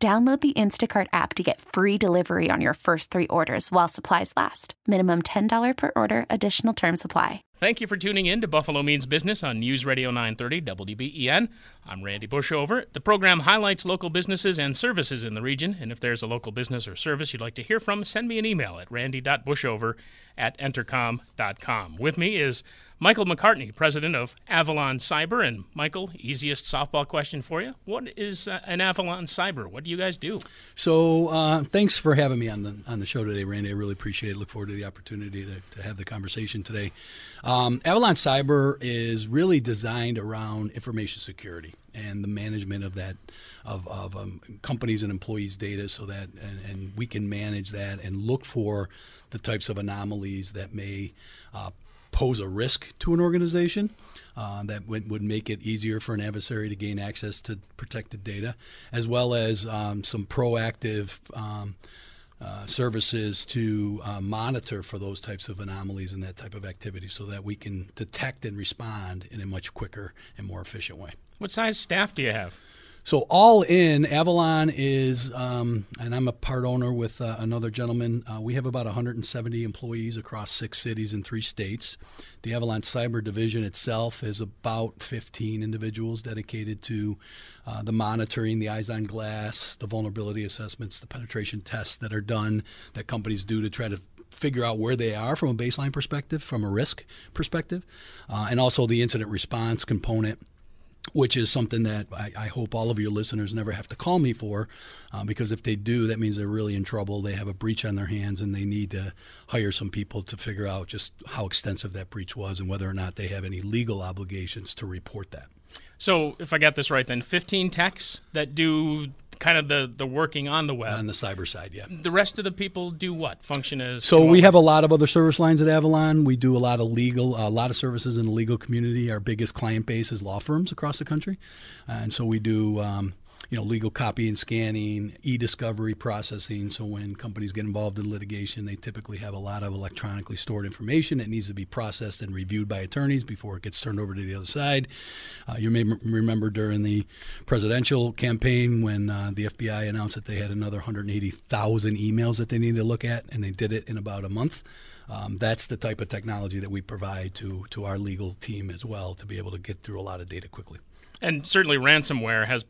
Download the Instacart app to get free delivery on your first three orders while supplies last. Minimum $10 per order. Additional terms apply. Thank you for tuning in to Buffalo Means Business on News Radio 930 WBEN. I'm Randy Bushover. The program highlights local businesses and services in the region, and if there's a local business or service you'd like to hear from, send me an email at randy.bushover@entercom.com. With me is Michael McCartney, president of Avalon Cyber. And Michael, easiest softball question for you. What is an Avalon Cyber? What do you guys do? So thanks for having me on the show today, Randy. I really appreciate it. Look forward to the opportunity to have the conversation today. Avalon Cyber is really designed around information security and the management of that of companies and employees' data, so that and we can manage that and look for the types of anomalies that may pose a risk to an organization that would make it easier for an adversary to gain access to protected data, as well as some proactive services to monitor for those types of anomalies and that type of activity, so that we can detect and respond in a much quicker and more efficient way. What size staff do you have? So all in, Avalon is, and I'm a part owner with another gentleman, we have about 170 employees across 6 cities and 3 states. The Avalon Cyber Division itself is about 15 individuals dedicated to the monitoring, the eyes on glass, the vulnerability assessments, the penetration tests that are done, that companies do to try to figure out where they are from a baseline perspective, from a risk perspective, and also the incident response component, which is something that I hope all of your listeners never have to call me for, because if they do, that means they're really in trouble. They have a breach on their hands, and they need to hire some people to figure out just how extensive that breach was and whether or not they have any legal obligations to report that. So if I got this right, then 15 techs that do kind of the working on the web. On the cyber side, yeah. The rest of the people do what? Function as... So we have a lot of other service lines at Avalon. We do a lot of services in the legal community. Our biggest client base is law firms across the country. And so we do... legal copy and scanning, e-discovery processing. So when companies get involved in litigation, they typically have a lot of electronically stored information that needs to be processed and reviewed by attorneys before it gets turned over to the other side. You may remember during the presidential campaign when the FBI announced that they had another 180,000 emails that they needed to look at, and they did it in about a month. That's the type of technology that we provide to our legal team as well, to be able to get through a lot of data quickly. And certainly ransomware has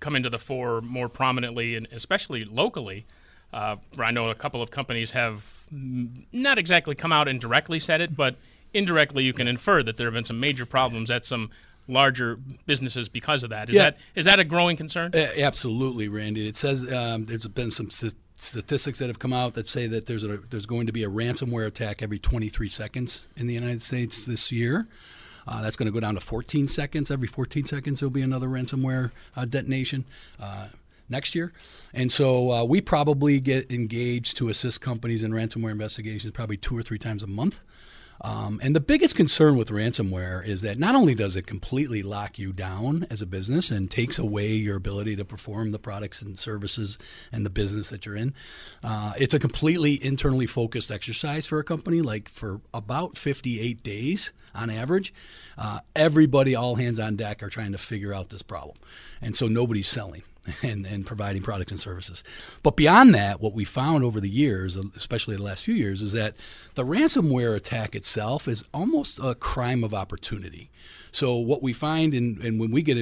come into the fore more prominently, and especially locally. I know a couple of companies have not exactly come out and directly said it, but indirectly you can infer that there have been some major problems at some larger businesses because of that. Is that a growing concern? Absolutely, Randy. It says there's been some statistics that have come out that say that there's going to be a ransomware attack every 23 seconds in the United States this year. That's going to go down to 14 seconds. Every 14 seconds, there'll be another ransomware detonation next year. And so we probably get engaged to assist companies in ransomware investigations probably 2 or 3 times a month. And the biggest concern with ransomware is that not only does it completely lock you down as a business and takes away your ability to perform the products and services and the business that you're in, it's a completely internally focused exercise for a company. Like for about 58 days on average, everybody, all hands on deck, are trying to figure out this problem. And so nobody's selling and providing products and services. But beyond that, what we found over the years, especially the last few years, is that the ransomware attack itself is almost a crime of opportunity. So what we find, and when we get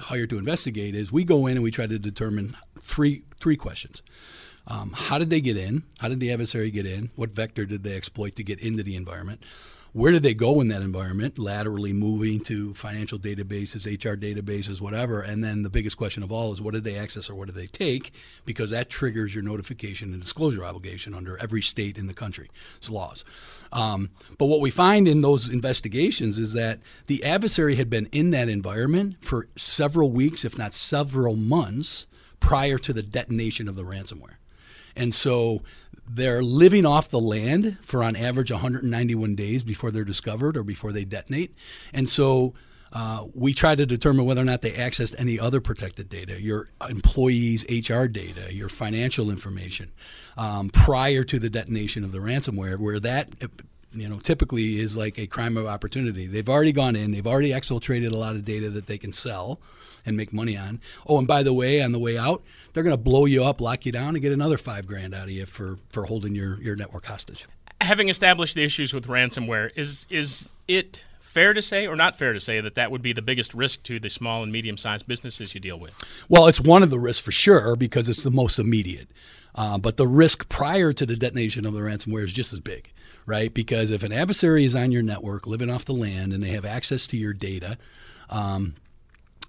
hired to investigate, is we go in and we try to determine three questions. How did they get in? How did the adversary get in? What vector did they exploit to get into the environment? Where did they go in that environment, laterally moving to financial databases, HR databases, whatever? And then the biggest question of all is, what did they access or what did they take? Because that triggers your notification and disclosure obligation under every state in the country's laws. But what we find in those investigations is that the adversary had been in that environment for several weeks, if not several months, prior to the detonation of the ransomware. And so they're living off the land for on average 191 days before they're discovered or before they detonate. And so we try to determine whether or not they accessed any other protected data, your employees' HR data, your financial information, prior to the detonation of the ransomware, where that typically is like a crime of opportunity. They've already gone in, they've already exfiltrated a lot of data that they can sell and make money on. Oh, and by the way, on the way out, they're going to blow you up, lock you down, and get another $5,000 out of you for holding your network hostage. Having established the issues with ransomware, is it fair to say or not fair to say that that would be the biggest risk to the small and medium-sized businesses you deal with? Well, it's one of the risks for sure because it's the most immediate. But the risk prior to the detonation of the ransomware is just as big, right? Because if an adversary is on your network living off the land and they have access to your data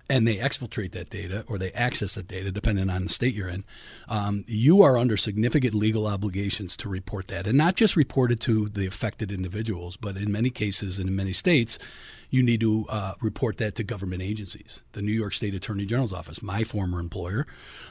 and they exfiltrate that data or they access that data, depending on the state you're in, you are under significant legal obligations to report that. And not just report it to the affected individuals, but in many cases and in many states, you need to report that to government agencies. The New York State Attorney General's office, my former employer,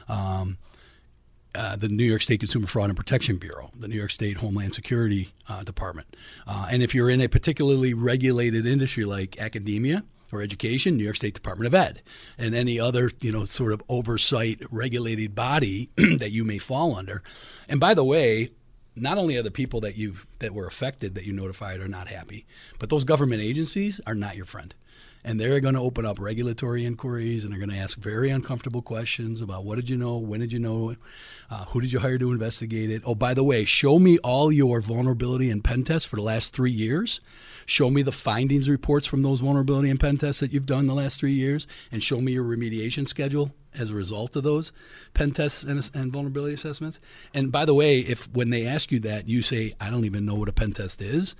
the New York State Consumer Fraud and Protection Bureau, the New York State Homeland Security Department. And if you're in a particularly regulated industry like academia or education, New York State Department of Ed, and any other sort of oversight regulated body that you may fall under. And by the way, not only are the people that were affected that you notified are not happy, but those government agencies are not your friend. And they're going to open up regulatory inquiries, and they're going to ask very uncomfortable questions about what did you know, when did you know it, who did you hire to investigate it. Oh, by the way, show me all your vulnerability and pen tests for the last 3 years. Show me the findings reports from those vulnerability and pen tests that you've done the last 3 years, and show me your remediation schedule as a result of those pen tests and vulnerability assessments. And by the way, if when they ask you that, you say, I don't even know what a pen test is,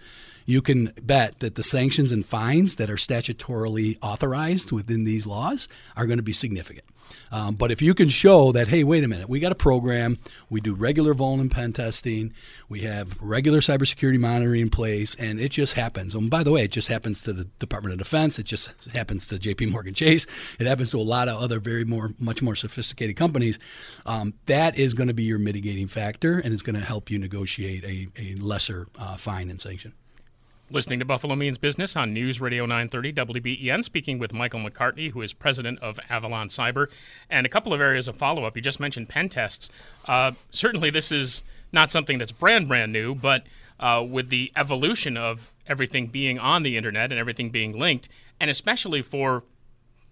you can bet that the sanctions and fines that are statutorily authorized within these laws are going to be significant. But if you can show that, hey, wait a minute, we got a program, we do regular vuln and pen testing, we have regular cybersecurity monitoring in place, and it just happens. And by the way, it just happens to the Department of Defense, it just happens to JPMorgan Chase, it happens to a lot of other much more sophisticated companies. That is going to be your mitigating factor, and it's going to help you negotiate a lesser fine and sanction. Listening to Buffalo Means Business on News Radio 930 WBEN, speaking with Michael McCartney, who is president of Avalon Cyber. And a couple of areas of follow-up. You just mentioned pen tests. Certainly this is not something that's brand new, but with the evolution of everything being on the internet and everything being linked, and especially for,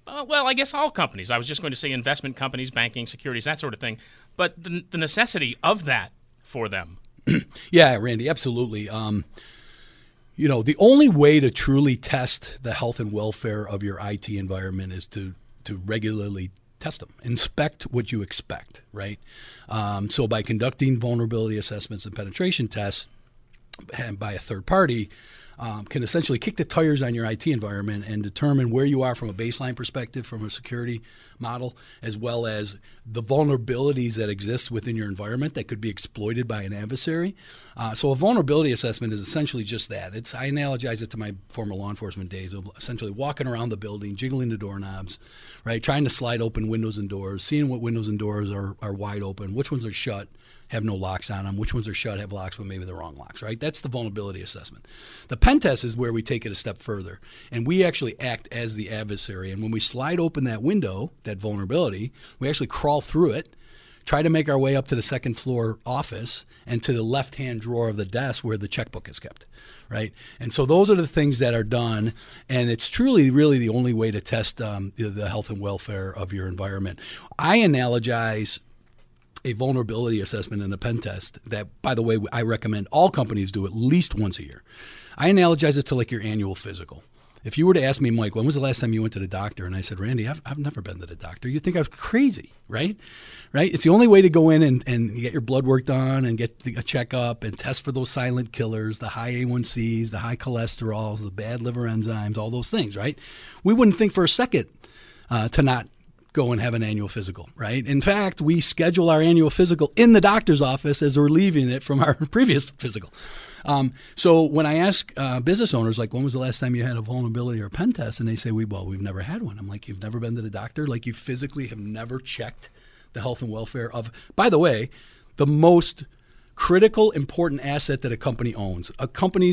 I guess all companies. I was just going to say investment companies, banking, securities, that sort of thing. But the necessity of that for them. Yeah, Randy, absolutely. The only way to truly test the health and welfare of your IT environment is to regularly test them. Inspect what you expect, right? So by conducting vulnerability assessments and penetration tests by a third party, can essentially kick the tires on your IT environment and determine where you are from a baseline perspective, from a security model, as well as the vulnerabilities that exist within your environment that could be exploited by an adversary. So a vulnerability assessment is essentially just that. I analogize it to my former law enforcement days of essentially walking around the building, jiggling the doorknobs, right, trying to slide open windows and doors, seeing what windows and doors are wide open, which ones are shut, have no locks on them, which ones are shut, have locks, but maybe the wrong locks, right? That's the vulnerability assessment. The pen test is where we take it a step further, and we actually act as the adversary. And when we slide open that window, that vulnerability, we actually crawl through it, try to make our way up to the second floor office and to the left-hand drawer of the desk where the checkbook is kept, right? And so those are the things that are done, and it's truly really the only way to test the health and welfare of your environment. I analogize a vulnerability assessment and a pen test that, by the way, I recommend all companies do at least once a year. I analogize it to like your annual physical. If you were to ask me, Mike, when was the last time you went to the doctor? And I said, Randy, I've never been to the doctor. You'd think I was crazy, right? It's the only way to go in and get your blood work done and get a checkup and test for those silent killers, the high A1Cs, the high cholesterols, the bad liver enzymes, all those things, right? We wouldn't think for a second to not go and have an annual physical, right? In fact, we schedule our annual physical in the doctor's office as we're leaving it from our previous physical. So when I ask business owners, like, when was the last time you had a vulnerability or a pen test? And they say, we've never had one. I'm like, you've never been to the doctor? Like, you physically have never checked the health and welfare of, by the way, the most critical, important asset that a company owns.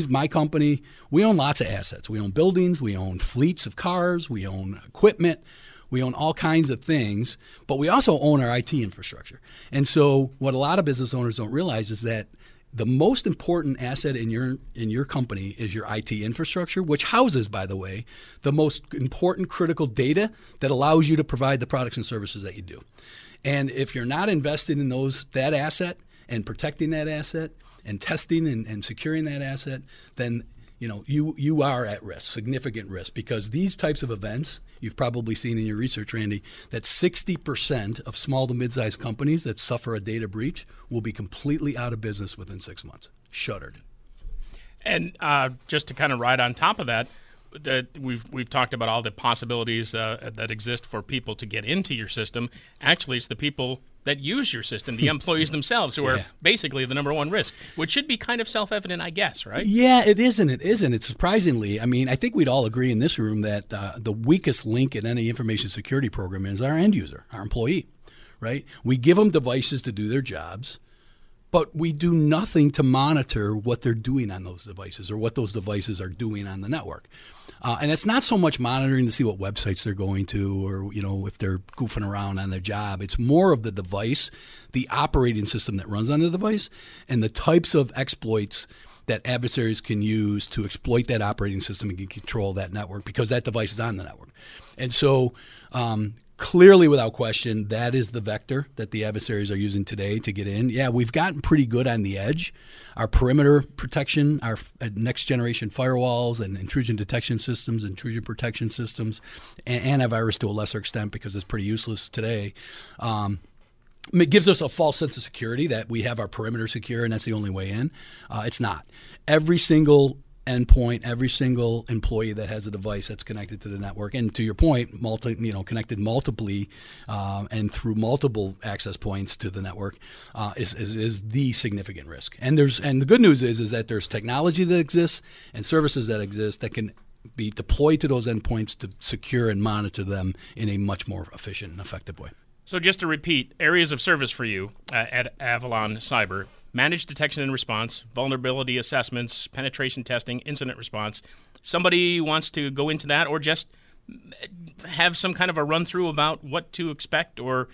My company, we own lots of assets. We own buildings, we own fleets of cars, we own equipment, we own all kinds of things, but we also own our IT infrastructure. And so what a lot of business owners don't realize is that the most important asset in your company is your IT infrastructure, which houses, by the way, the most important critical data that allows you to provide the products and services that you do. And if you're not invested in that asset and protecting that asset and testing and securing that asset, then you are at risk, significant risk, because these types of events, you've probably seen in your research, Randy, that 60% of small to mid-sized companies that suffer a data breach will be completely out of business within 6 months, shuttered. And just to kind of ride on top of that, we've talked about all the possibilities that exist for people to get into your system. Actually, it's the people that use your system, the employees themselves, who are basically the number one risk, which should be kind of self-evident, I guess, right? Yeah, it isn't. It's surprisingly, I mean, I think we'd all agree in this room that the weakest link in any information security program is our end user, our employee, right? We give them devices to do their jobs, but we do nothing to monitor what they're doing on those devices or what those devices are doing on the network. And it's not so much monitoring to see what websites they're going to or, if they're goofing around on their job. It's more of the device, the operating system that runs on the device, and the types of exploits that adversaries can use to exploit that operating system and control that network because that device is on the network. And so clearly, without question, that is the vector that the adversaries are using today to get in. Yeah, we've gotten pretty good on the edge. Our perimeter protection, our next-generation firewalls and intrusion detection systems, intrusion protection systems, and antivirus to a lesser extent because it's pretty useless today. It gives us a false sense of security that we have our perimeter secure and that's the only way in. It's not. Every single endpoint, every single employee that has a device that's connected to the network, and to your point, connected multiply and through multiple access points to the network, is the significant risk. And the good news is that there's technology that exists and services that exist that can be deployed to those endpoints to secure and monitor them in a much more efficient and effective way. So just to repeat, areas of service for you at Avalon Cyber: managed detection and response, vulnerability assessments, penetration testing, incident response. Somebody wants to go into that or just have some kind of a run-through about what to expect or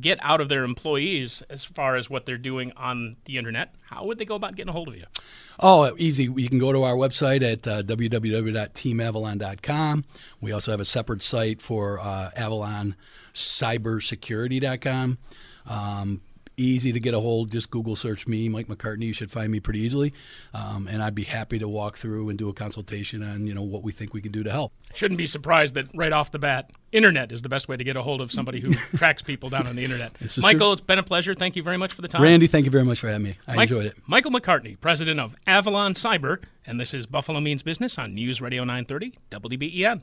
get out of their employees as far as what they're doing on the internet, how would they go about getting a hold of you? Oh, easy. You can go to our website at www.teamavalon.com. We also have a separate site for avaloncybersecurity.com. Easy to get a hold. Just Google search me, Mike McCartney. You should find me pretty easily. And I'd be happy to walk through and do a consultation on, what we think we can do to help. Shouldn't be surprised that right off the bat, internet is the best way to get a hold of somebody who tracks people down on the internet. Michael, it's been a pleasure. Thank you very much for the time. Randy, thank you very much for having me. I enjoyed it. Michael McCartney, president of Avalon Cyber, and this is Buffalo Means Business on News Radio 930 WBEN.